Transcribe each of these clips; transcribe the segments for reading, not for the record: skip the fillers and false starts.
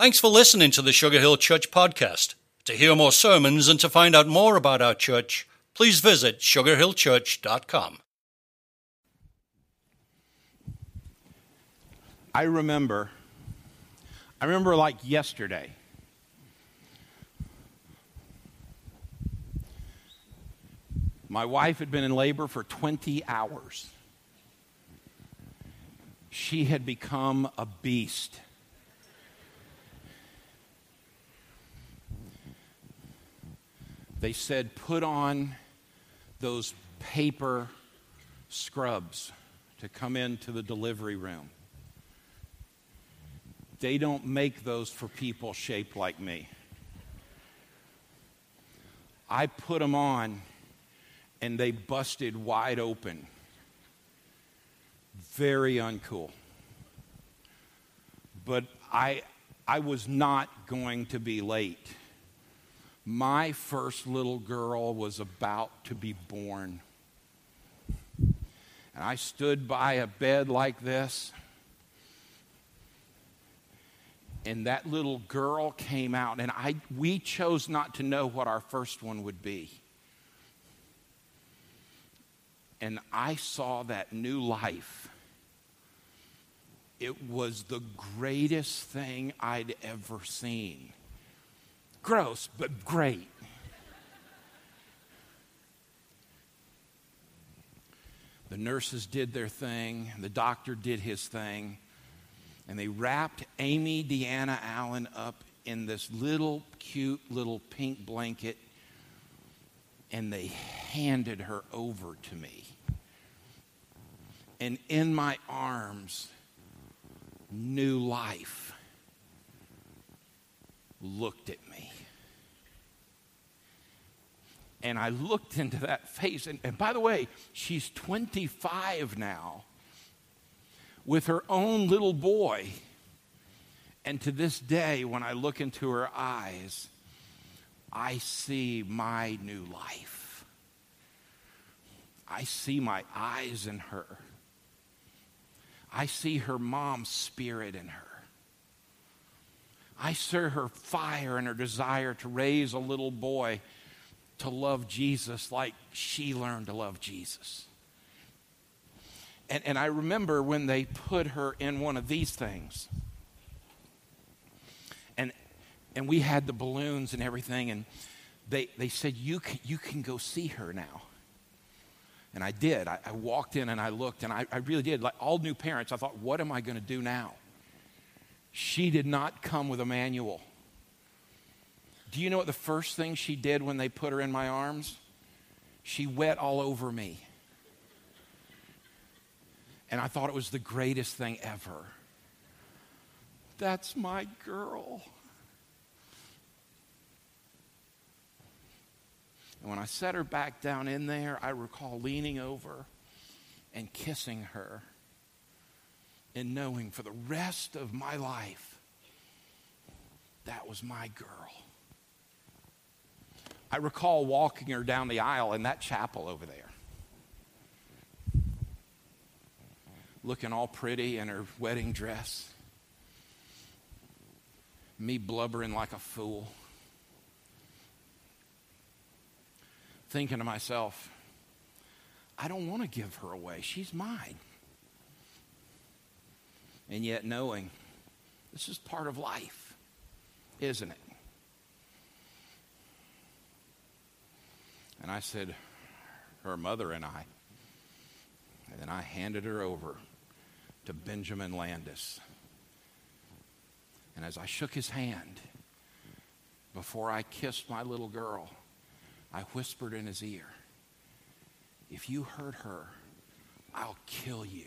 Thanks for listening to the Sugar Hill Church podcast. To hear more sermons and to find out more about our church, please visit sugarhillchurch.com. I remember like yesterday, my wife had been in labor for 20 hours. She had become a beast. They said, put on those paper scrubs to come into the delivery room. They don't make those for people shaped like me. I put them on, and they busted wide open. Very uncool. But I was not going to be late. My first little girl was about to be born. And I stood by a bed like this, and that little girl came out, and we chose not to know what our first one would be. And I saw that new life. It was the greatest thing I'd ever seen. Gross, but great. The nurses did their thing. The doctor did his thing. And they wrapped Amy Deanna Allen up in this little, cute, little pink blanket. And they handed her over to me. And in my arms, new life looked at me. And I looked into that face. And by the way, she's 25 now with her own little boy. And to this day, when I look into her eyes, I see my new life. I see my eyes in her. I see her mom's spirit in her. I see her fire and her desire to raise a little boy to love Jesus like she learned to love Jesus. And I remember when they put her in one of these things. And we had the balloons and everything, and they said, you can go see her now. And I did. I walked in and I looked, and I really did. Like all new parents, I thought, what am I going to do now? She did not come with a manual. Do you know what the first thing she did when they put her in my arms? She wet all over me. And I thought it was the greatest thing ever. That's my girl. And when I set her back down in there, I recall leaning over and kissing her. And knowing for the rest of my life, that was my girl. I recall walking her down the aisle in that chapel over there, looking all pretty in her wedding dress, me blubbering like a fool, thinking to myself, I don't want to give her away. She's mine. And yet knowing this is part of life, isn't it? And I said, her mother and I. And then I handed her over to Benjamin Landis. And as I shook his hand, before I kissed my little girl, I whispered in his ear, if you hurt her, I'll kill you.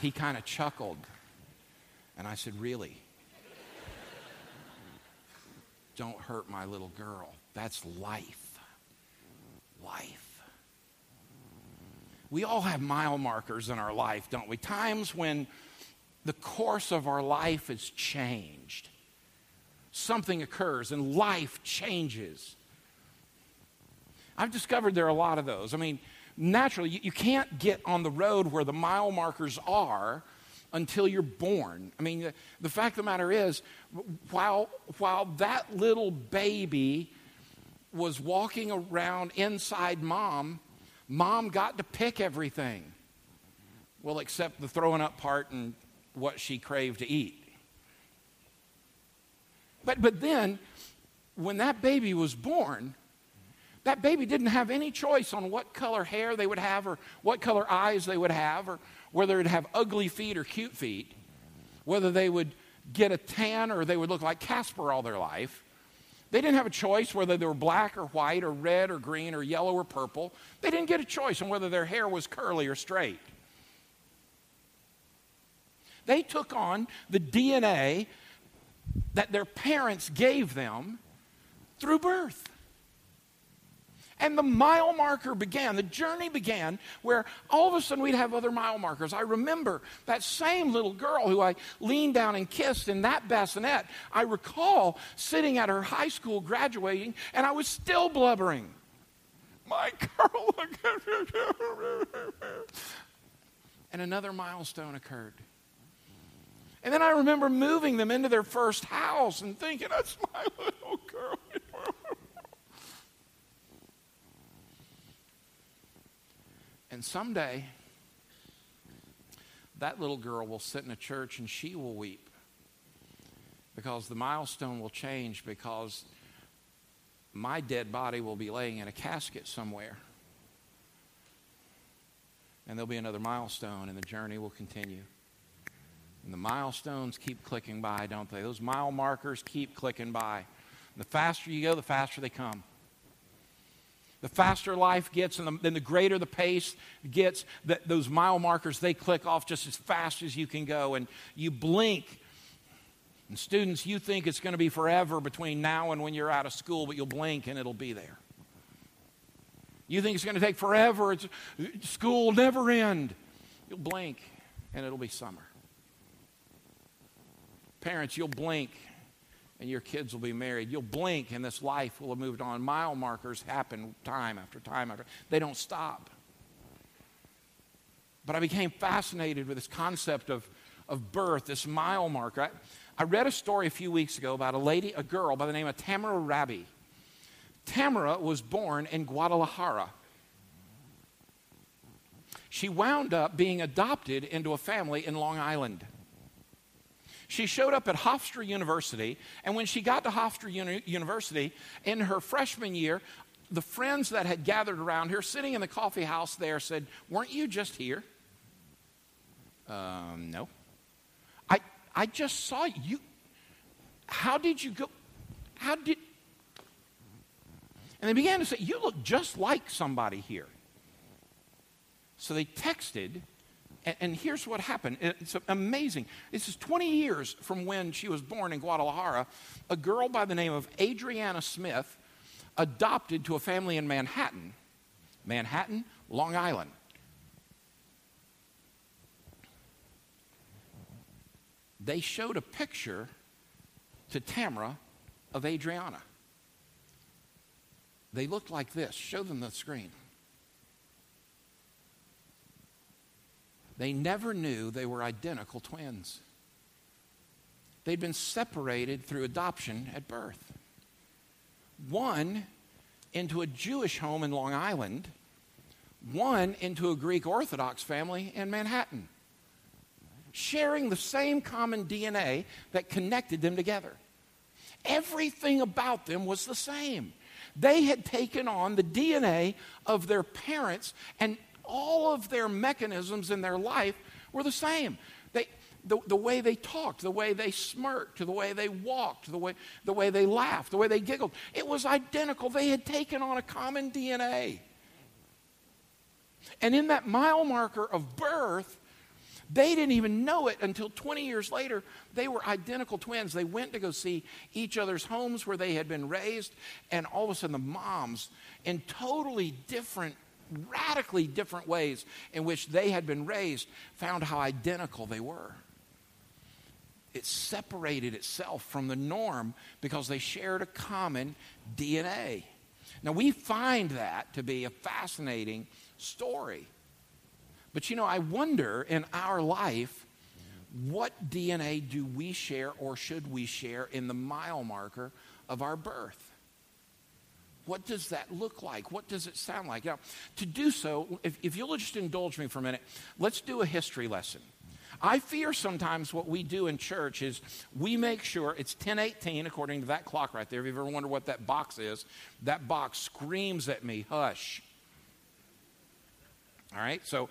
He kind of chuckled, and I said, really? Don't hurt my little girl. That's life. Life. We all have mile markers in our life, don't we? Times when the course of our life is changed. Something occurs, and life changes. I've discovered there are a lot of those. I mean, naturally, you can't get on the road where the mile markers are until you're born. I mean, the fact of the matter is, while that little baby was walking around inside mom, mom got to pick everything. Well, except the throwing up part and what she craved to eat. But then, when that baby was born, that baby didn't have any choice on what color hair they would have or what color eyes they would have or whether they'd have ugly feet or cute feet, whether they would get a tan or they would look like Casper all their life. They didn't have a choice whether they were black or white or red or green or yellow or purple. They didn't get a choice on whether their hair was curly or straight. They took on the DNA that their parents gave them through birth. And the mile marker began, the journey began, where all of a sudden we'd have other mile markers. I remember that same little girl who I leaned down and kissed in that bassinet. I recall sitting at her high school graduating, and I was still blubbering. My girl, look at you. And another milestone occurred. And then I remember moving them into their first house and thinking, that's my little girl. And someday, that little girl will sit in a church and she will weep because the milestone will change, because my dead body will be laying in a casket somewhere. And there'll be another milestone and the journey will continue. And the milestones keep clicking by, don't they? Those mile markers keep clicking by. The faster you go, the faster they come. The faster life gets and the greater the pace gets, that those mile markers, they click off just as fast as you can go. And you blink. And students, you think it's going to be forever between now and when you're out of school, but you'll blink and it'll be there. You think it's going to take forever. School never end. You'll blink and it'll be summer. Parents, you'll blink and your kids will be married. You'll blink and this life will have moved on. Mile markers happen time after time after. They don't stop. But I became fascinated with this concept of birth, this mile marker. I read a story a few weeks ago about a girl by the name of Tamara Rabbi. Tamara was born in Guadalajara. She wound up being adopted into a family in Long Island. She showed up at Hofstra University, and when she got to Hofstra University in her freshman year, the friends that had gathered around her sitting in the coffee house there said, "Weren't you just here?" No. I just saw you. How did you go? And they began to say, "You look just like somebody here." So they texted. And here's what happened. It's amazing. This is 20 years from when she was born in Guadalajara. A girl by the name of Adriana Smith adopted to a family in Manhattan, Long Island. They showed a picture to Tamara of Adriana. They looked like this. Show them the screen. They never knew they were identical twins. They'd been separated through adoption at birth. One into a Jewish home in Long Island, one into a Greek Orthodox family in Manhattan, sharing the same common DNA that connected them together. Everything about them was the same. They had taken on the DNA of their parents, and all of their mechanisms in their life were the same. The way they talked, the way they smirked, the way they walked, the way they laughed, the way they giggled. It was identical. They had taken on a common DNA. And in that mile marker of birth, they didn't even know it until 20 years later. They were identical twins. They went to go see each other's homes where they had been raised, and all of a sudden the moms, in totally different, radically different ways in which they had been raised, found how identical they were. It separated itself from the norm because they shared a common DNA. Now, we find that to be a fascinating story. But, you know, I wonder in our life what DNA do we share or should we share in the mile marker of our birth? What does that look like? What does it sound like? Now, to do so, if you'll just indulge me for a minute, let's do a history lesson. I fear sometimes what we do in church is we make sure it's 10:18 according to that clock right there. If you've ever wondered what that box is, that box screams at me, hush. All right, so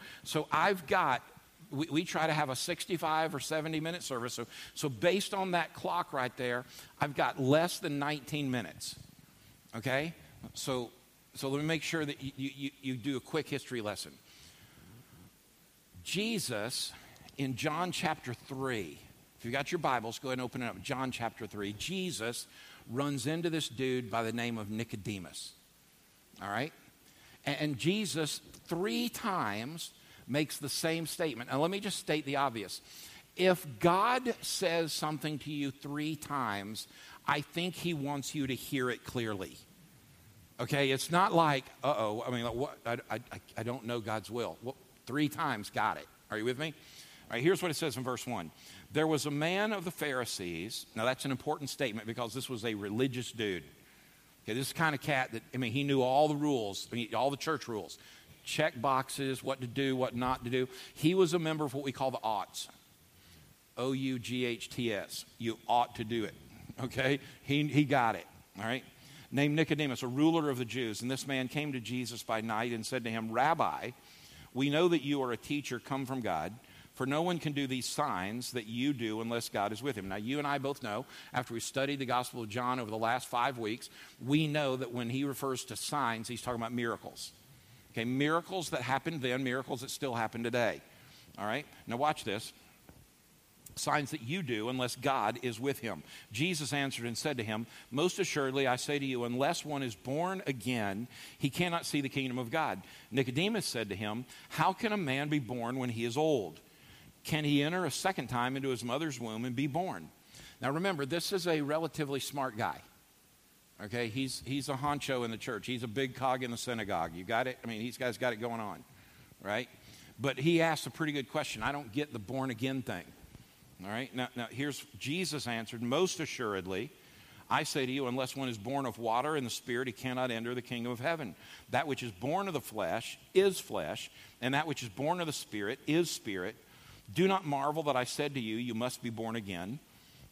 I've got, we try to have a 65 or 70-minute service. So based on that clock right there, I've got less than 19 minutes, okay? So let me make sure that you do a quick history lesson. Jesus, in John chapter 3, if you got your Bibles, go ahead and open it up. John chapter 3, Jesus runs into this dude by the name of Nicodemus, all right? And Jesus 3 times makes the same statement. Now, let me just state the obvious. If God says something to you 3 times, I think he wants you to hear it clearly. Okay, it's not like, uh-oh, I mean, like, what? I don't know God's will. Well, 3 times, got it. Are you with me? All right, here's what it says in verse 1. There was a man of the Pharisees. Now, that's an important statement because this was a religious dude. Okay, this is the kind of cat that, I mean, he knew all the rules, all the church rules. Check boxes, what to do, what not to do. He was a member of what we call the oughts. O-U-G-H-T-S. You ought to do it. Okay? He got it. All right? Named Nicodemus, a ruler of the Jews. And this man came to Jesus by night and said to him, Rabbi, we know that you are a teacher come from God, for no one can do these signs that you do unless God is with him. Now, you and I both know, after we studied the Gospel of John over the last 5 weeks, we know that when he refers to signs, he's talking about miracles. Okay, miracles that happened then, miracles that still happen today. All right? Now, watch this. Signs that you do unless God is with him. Jesus answered and said to him, most assuredly, I say to you, unless one is born again, he cannot see the kingdom of God. Nicodemus said to him, how can a man be born when he is old? Can he enter a second time into his mother's womb and be born? Now, remember, this is a relatively smart guy, okay? He's a honcho in the church. He's a big cog in the synagogue. You got it? I mean, these guys got it going on, right? But he asked a pretty good question. I don't get the born again thing, all right? Now here's Jesus answered, most assuredly, I say to you, unless one is born of water and the Spirit, he cannot enter the kingdom of heaven. That which is born of the flesh is flesh, and that which is born of the Spirit is spirit. Do not marvel that I said to you, you must be born again.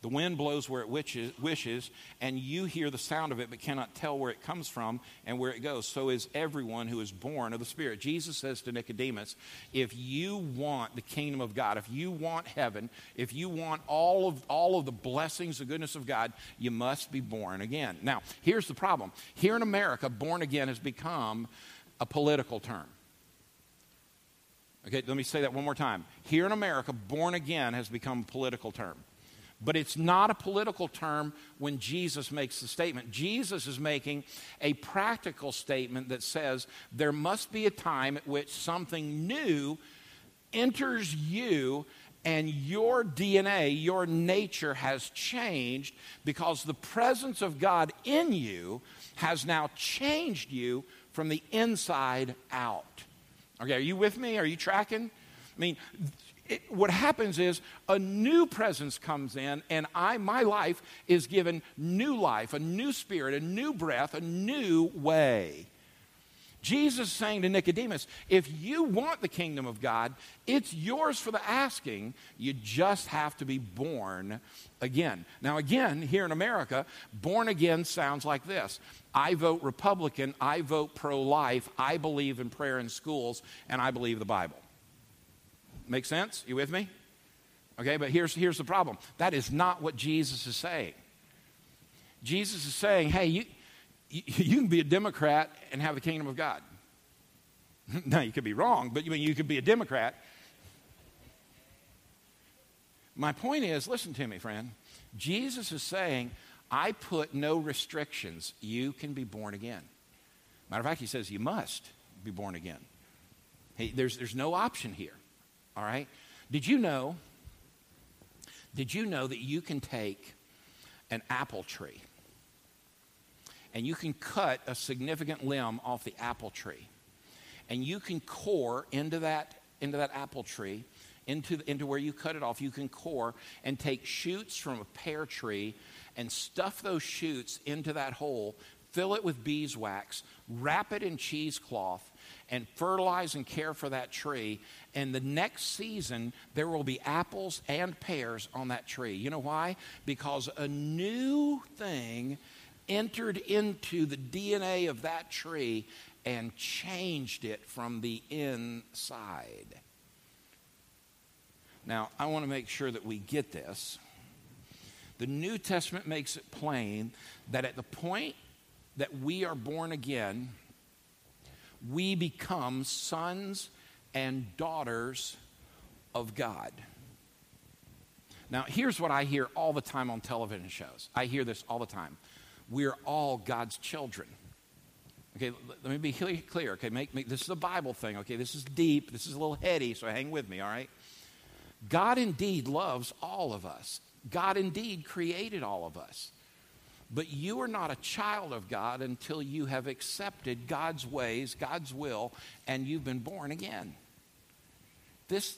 The wind blows where it wishes, and you hear the sound of it, but cannot tell where it comes from and where it goes. So is everyone who is born of the Spirit. Jesus says to Nicodemus, if you want the kingdom of God, if you want heaven, if you want all of the blessings, the goodness of God, you must be born again. Now, here's the problem. Here in America, born again has become a political term. Okay, let me say that one more time. Here in America, born again has become a political term. But it's not a political term when Jesus makes the statement. Jesus is making a practical statement that says there must be a time at which something new enters you and your DNA, your nature has changed because the presence of God in you has now changed you from the inside out. Okay, are you with me? Are you tracking? I mean, what happens is a new presence comes in, and my life is given new life, a new spirit, a new breath, a new way. Jesus is saying to Nicodemus, if you want the kingdom of God, it's yours for the asking. You just have to be born again. Now, again, here in America, born again sounds like this. I vote Republican, I vote pro-life, I believe in prayer in schools, and I believe the Bible. Make sense? You with me? Okay, but here's the problem. That is not what Jesus is saying. Jesus is saying, hey, you can be a Democrat and have the kingdom of God. Now, you could be wrong, but you could be a Democrat. My point is, listen to me, friend. Jesus is saying, I put no restrictions. You can be born again. Matter of fact, he says you must be born again. Hey, there's no option here, all right? Did you know that you can take an apple tree and you can cut a significant limb off the apple tree, and you can core into that apple tree into where you cut it off, you can core and take shoots from a pear tree and stuff those shoots into that hole, fill it with beeswax, wrap it in cheesecloth, and fertilize and care for that tree. And the next season, there will be apples and pears on that tree. You know why? Because a new thing entered into the DNA of that tree and changed it from the inside. Now, I want to make sure that we get this. The New Testament makes it plain that at the point that we are born again, we become sons and daughters of God. Now, here's what I hear all the time on television shows. I hear this all the time. We're all God's children. Okay, let me be clear. Okay, this is a Bible thing. Okay, this is deep. This is a little heady, so hang with me, all right? God indeed loves all of us. God indeed created all of us. But you are not a child of God until you have accepted God's ways, God's will, and you've been born again. This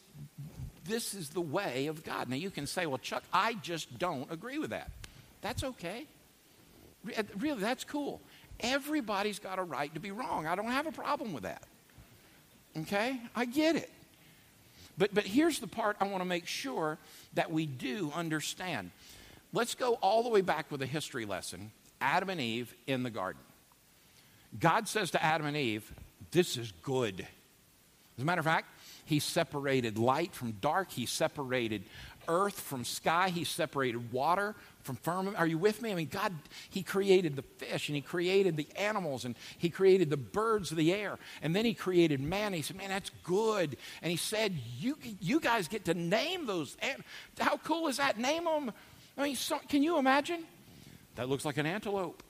is the way of God. Now, you can say, well, Chuck, I just don't agree with that. That's okay. Really, that's cool. Everybody's got a right to be wrong. I don't have a problem with that. Okay? I get it. But here's the part I want to make sure that we do understand. Let's go all the way back with a history lesson. Adam and Eve in the garden. God says to Adam and Eve, this is good. As a matter of fact, he separated light from dark. He separated earth from sky. He separated water from firmament. Are you with me? I mean, God, he created the fish, and he created the animals, and he created the birds of the air, and then he created man. He said, man, that's good. And he said, you guys get to name those. How cool is that? Name them. I mean, can you imagine? That looks like an antelope.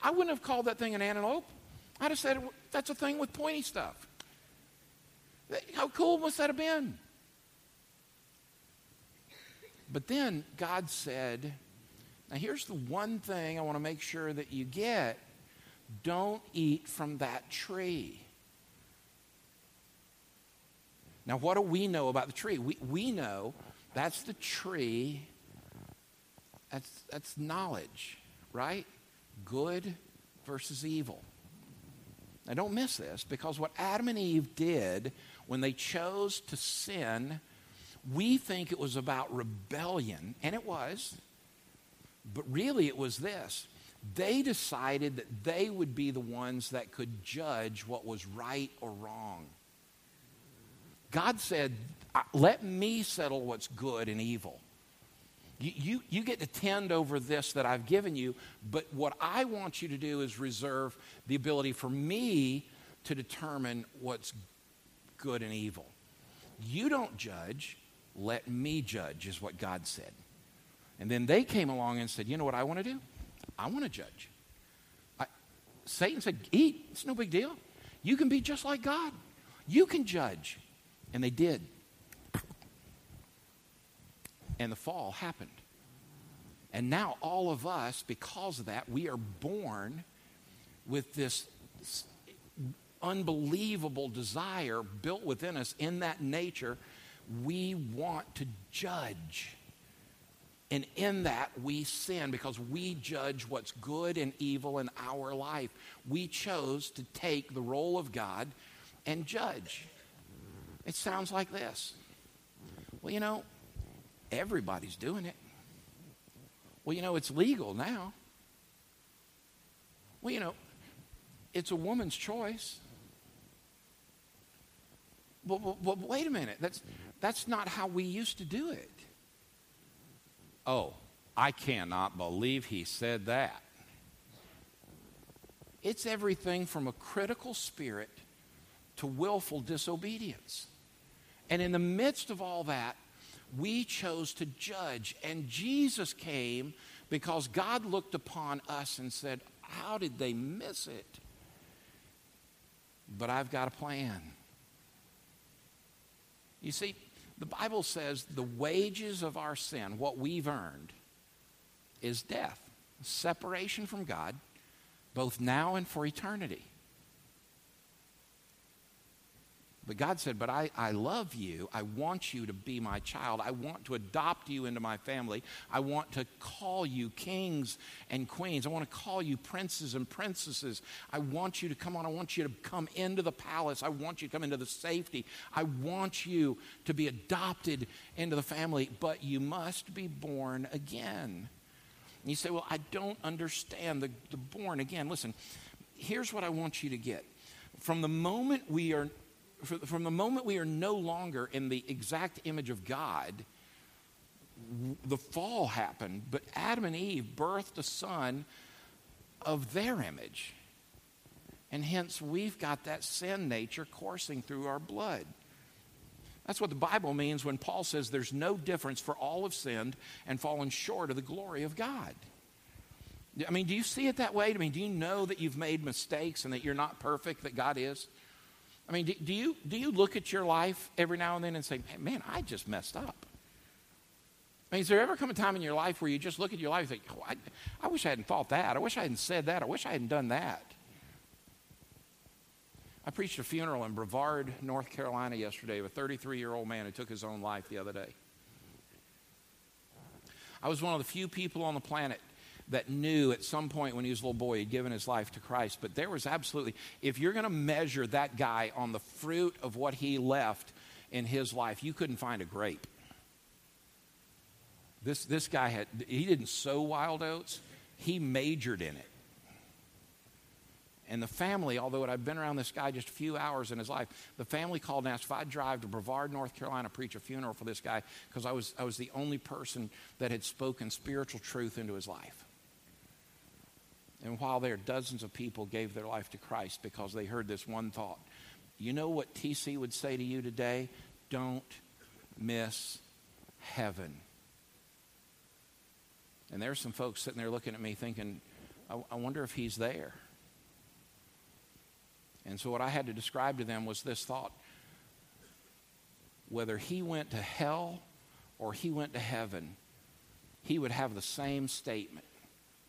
I wouldn't have called that thing an antelope. I'd have said, that's a thing with pointy stuff. How cool must that have been? But then God said, now here's the one thing I want to make sure that you get. Don't eat from that tree. Now, what do we know about the tree? We know that's the tree. That's knowledge, right? Good versus evil. Now, don't miss this, because what Adam and Eve did when they chose to sin, we think it was about rebellion, and it was, but really it was this. They decided that they would be the ones that could judge what was right or wrong. God said, let me settle what's good and evil. You get to tend over this that I've given you, but what I want you to do is reserve the ability for me to determine what's good and evil. You don't judge. Let me judge is what God said. And then they came along and said, you know what I want to do? I want to judge. Satan said, eat. It's no big deal. You can be just like God. You can judge. And they did. And the fall happened. And now all of us, because of that, we are born with this unbelievable desire built within us in that nature. We want to judge. And in that, we sin because we judge what's good and evil in our life. We chose to take the role of God and judge. It sounds like this. Well, you know, everybody's doing it. Well, you know, it's legal now. Well, you know, it's a woman's choice. But wait a minute, that's not how we used to do it. Oh, I cannot believe he said that. It's everything from a critical spirit to willful disobedience. And in the midst of all that, we chose to judge. And Jesus came because God looked upon us and said, how did they miss it? But I've got a plan. You see, the Bible says the wages of our sin, what we've earned, is death, separation from God, both now and for eternity. But God said, but I love you. I want you to be my child. I want to adopt you into my family. I want to call you kings and queens. I want to call you princes and princesses. I want you to come on. I want you to come into the palace. I want you to come into the safety. I want you to be adopted into the family, but you must be born again. And you say, well, I don't understand the born again. Listen, here's what I want you to get. From the moment we are no longer in the exact image of God, the fall happened, but Adam and Eve birthed a son of their image. And hence, we've got that sin nature coursing through our blood. That's what the Bible means when Paul says there's no difference, for all have sinned and fallen short of the glory of God. I mean, do you see it that way? I mean, do you know that you've made mistakes and that you're not perfect, that God is? I mean, do you look at your life every now and then and say, man, I just messed up? I mean, has there ever come a time in your life where you just look at your life and think, oh, I wish I hadn't thought that. I wish I hadn't said that. I wish I hadn't done that. I preached a funeral in Brevard, North Carolina yesterday of a 33-year-old man who took his own life the other day. I was one of the few people on the planet that knew at some point when he was a little boy he'd given his life to Christ. But there was absolutely, if you're going to measure that guy on the fruit of what he left in his life, you couldn't find a grape. This guy he didn't sow wild oats. He majored in it. And the family, although I've been around this guy just a few hours in his life, the family called and asked if I'd drive to Brevard, North Carolina, preach a funeral for this guy, because I was the only person that had spoken spiritual truth into his life. And while there, dozens of people gave their life to Christ because they heard this one thought. You know what TC would say to you today? Don't miss heaven. And there's some folks sitting there looking at me thinking, I wonder if he's there. And so what I had to describe to them was this thought. Whether he went to hell or he went to heaven, he would have the same statement.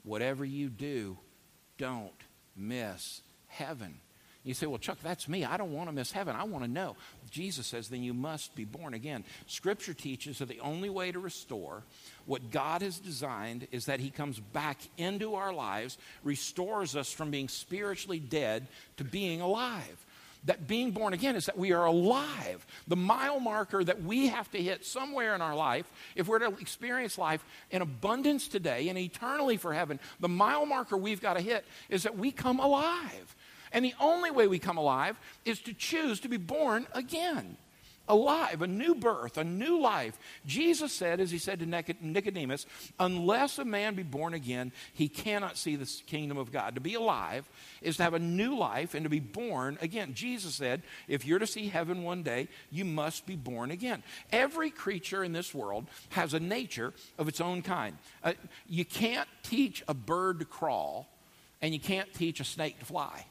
Whatever you do, don't miss heaven. You say, well, Chuck, that's me. I don't want to miss heaven. I want to know. Jesus says, then you must be born again. Scripture teaches that the only way to restore what God has designed is that he comes back into our lives, restores us from being spiritually dead to being alive. That being born again is that we are alive. The mile marker that we have to hit somewhere in our life, if we're to experience life in abundance today and eternally for heaven, the mile marker we've got to hit is that we come alive. And the only way we come alive is to choose to be born again. Alive, a new birth, a new life. Jesus said, as he said to Nicodemus, unless a man be born again, he cannot see the kingdom of God. To be alive is to have a new life and to be born again. Jesus said, if you're to see heaven one day, you must be born again. Every creature in this world has a nature of its own kind. You can't teach a bird to crawl, and you can't teach a snake to fly.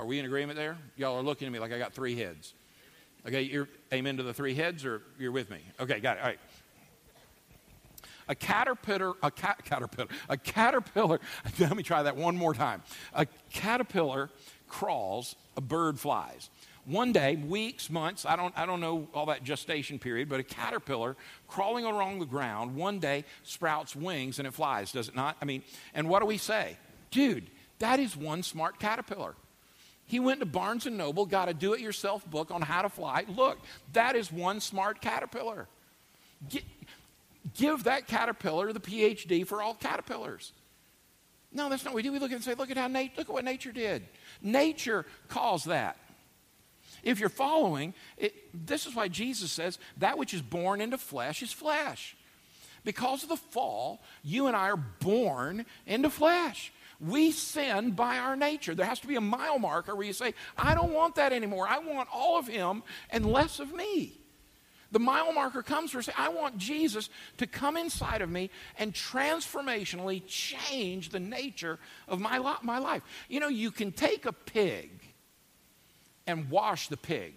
Are we in agreement there? Y'all are looking at me like I got three heads. Okay, you're amen to the three heads, or you're with me? Okay, got it. All right. A caterpillar. Let me try that one more time. A caterpillar crawls, a bird flies. One day, weeks, months, I don't know all that gestation period, but a caterpillar crawling along the ground one day sprouts wings and it flies, does it not? I mean, and what do we say? Dude, that is one smart caterpillar. He went to Barnes and Noble, got a do-it-yourself book on how to fly. Look, that is one smart caterpillar. Give that caterpillar the PhD for all caterpillars. No, that's not what we do. We look at it and say, look at what nature did. Nature caused that. If you're following, this is why Jesus says, that which is born into flesh is flesh. Because of the fall, you and I are born into flesh. We sin by our nature. There has to be a mile marker where you say, I don't want that anymore. I want all of him and less of me. The mile marker comes where you say, I want Jesus to come inside of me and transformationally change the nature of my life. You know, you can take a pig and wash the pig.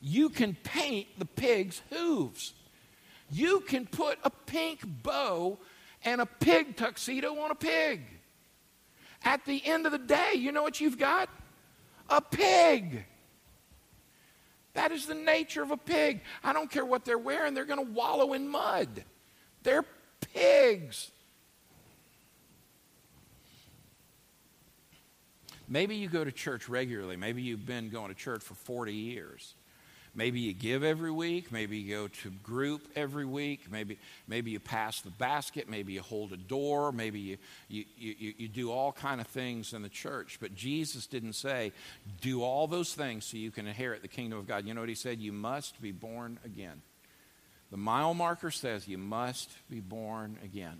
You can paint the pig's hooves. You can put a pink bow and a pig tuxedo on a pig. At the end of the day, you know what you've got? a pig. That is the nature of a pig. I don't care what they're wearing. They're going to wallow in mud. They're pigs. Maybe you go to church regularly. Maybe you've been going to church for 40 years. Maybe you give every week. Maybe you go to group every week. Maybe you pass the basket. Maybe you hold a door. Maybe you do all kind of things in the church. But Jesus didn't say, do all those things so you can inherit the kingdom of God. You know what he said? You must be born again. The mile marker says you must be born again.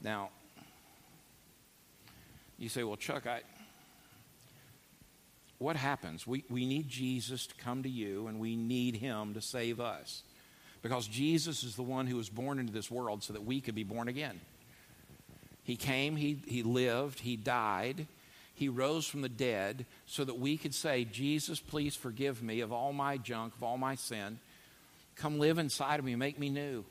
Now, you say, well, Chuck, what happens? We need Jesus to come to you, and we need him to save us, because Jesus is the one who was born into this world so that we could be born again. He came, he lived, he died, he rose from the dead so that we could say, Jesus, please forgive me of all my junk, of all my sin. Come live inside of me, make me new.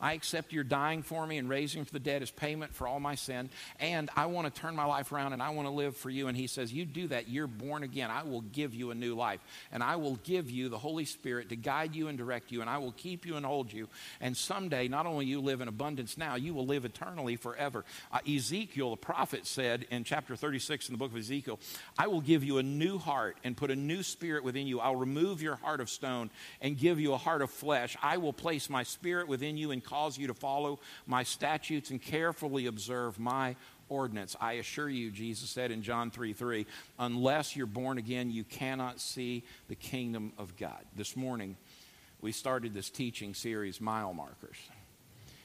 I accept your dying for me and raising from the dead as payment for all my sin. And I want to turn my life around and I want to live for you. And he says, you do that, you're born again. I will give you a new life. And I will give you the Holy Spirit to guide you and direct you. And I will keep you and hold you. And someday, not only you live in abundance now, you will live eternally forever. Ezekiel, the prophet, said in chapter 36 in the book of Ezekiel, I will give you a new heart and put a new spirit within you. I'll remove your heart of stone and give you a heart of flesh. I will place my spirit within you and cause you to follow my statutes and carefully observe my ordinance. I assure you, Jesus said in John 3:3, unless you're born again, you cannot see the kingdom of God. This morning, we started this teaching series, Mile Markers.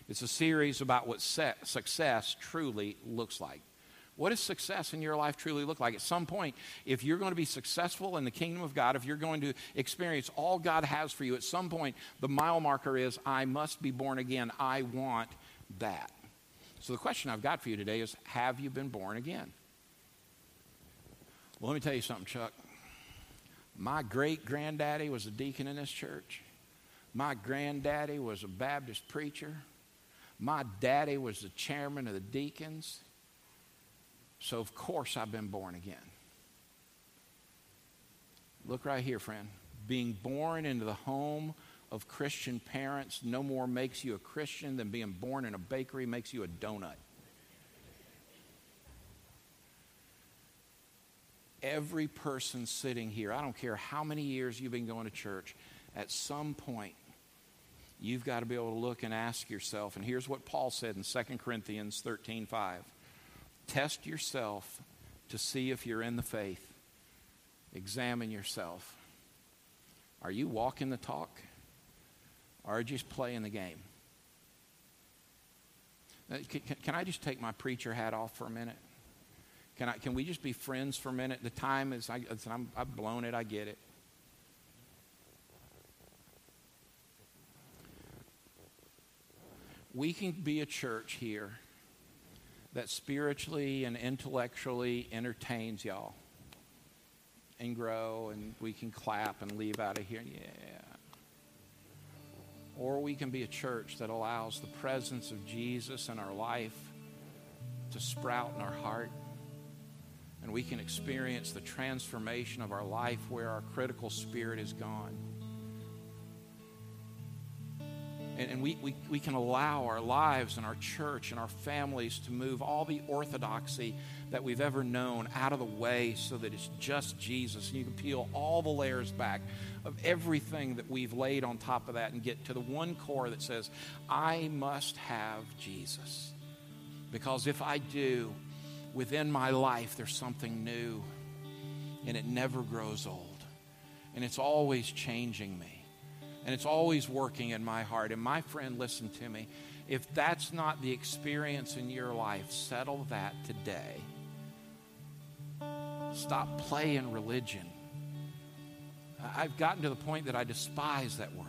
It's a series about what success truly looks like. What does success in your life truly look like? At some point, if you're going to be successful in the kingdom of God, if you're going to experience all God has for you, at some point, the mile marker is, I must be born again. I want that. So the question I've got for you today is, have you been born again? Well, let me tell you something, Chuck. My great-granddaddy was a deacon in this church. My granddaddy was a Baptist preacher. My daddy was the chairman of the deacons. So, of course, I've been born again. Look right here, friend. Being born into the home of Christian parents no more makes you a Christian than being born in a bakery makes you a donut. Every person sitting here, I don't care how many years you've been going to church, at some point, you've got to be able to look and ask yourself, and here's what Paul said in 2 Corinthians 13:5. Test yourself to see if you're in the faith. Examine yourself. Are you walking the talk? Or are you just playing the game? Can I just take my preacher hat off for a minute? Can we just be friends for a minute? The time is, I've blown it, I get it. We can be a church here that spiritually and intellectually entertains y'all and grow, and we can clap and leave out of here, yeah. Or we can be a church that allows the presence of Jesus in our life to sprout in our heart, and we can experience the transformation of our life where our critical spirit is gone. And we can allow our lives and our church and our families to move all the orthodoxy that we've ever known out of the way so that it's just Jesus. And you can peel all the layers back of everything that we've laid on top of that and get to the one core that says, I must have Jesus. Because if I do, within my life there's something new, and it never grows old. And it's always changing me. And it's always working in my heart. And my friend, listen to me. If that's not the experience in your life, settle that today. Stop playing religion. I've gotten to the point that I despise that word,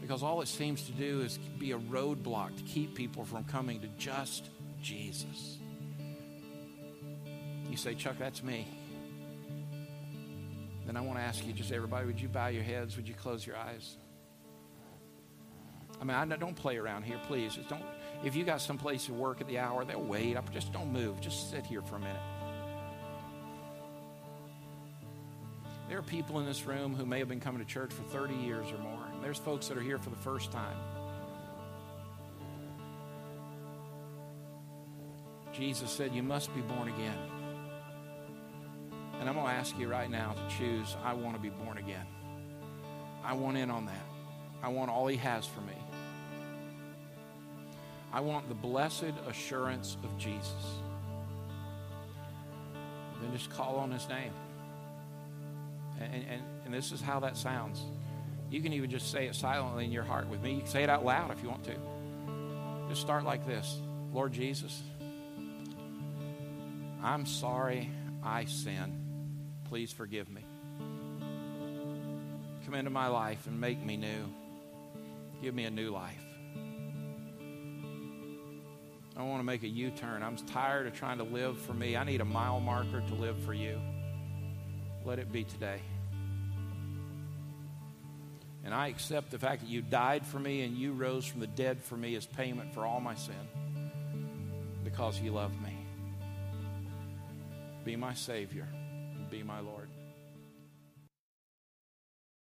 because all it seems to do is be a roadblock to keep people from coming to just Jesus. You say, Chuck, that's me. Then I want to ask you, just everybody, would you bow your heads? Would you close your eyes? I mean, don't play around here, please. Just don't. If you got someplace to work at the hour, they'll wait. Just don't move. Just sit here for a minute. There are people in this room who may have been coming to church for 30 years or more. And there's folks that are here for the first time. Jesus said, you must be born again. And I'm going to ask you right now to choose, I want to be born again. I want in on that. I want all he has for me. I want the blessed assurance of Jesus. Then just call on his name. And this is how that sounds. You can even just say it silently in your heart with me. You can say it out loud if you want to. Just start like this. Lord Jesus, I'm sorry I sinned. Please forgive me. Come into my life and make me new. Give me a new life. I want to make a U-turn. I'm tired of trying to live for me. I need a mile marker to live for you. Let it be today. And I accept the fact that you died for me and you rose from the dead for me as payment for all my sin because you loved me. Be my Savior. Be my Lord.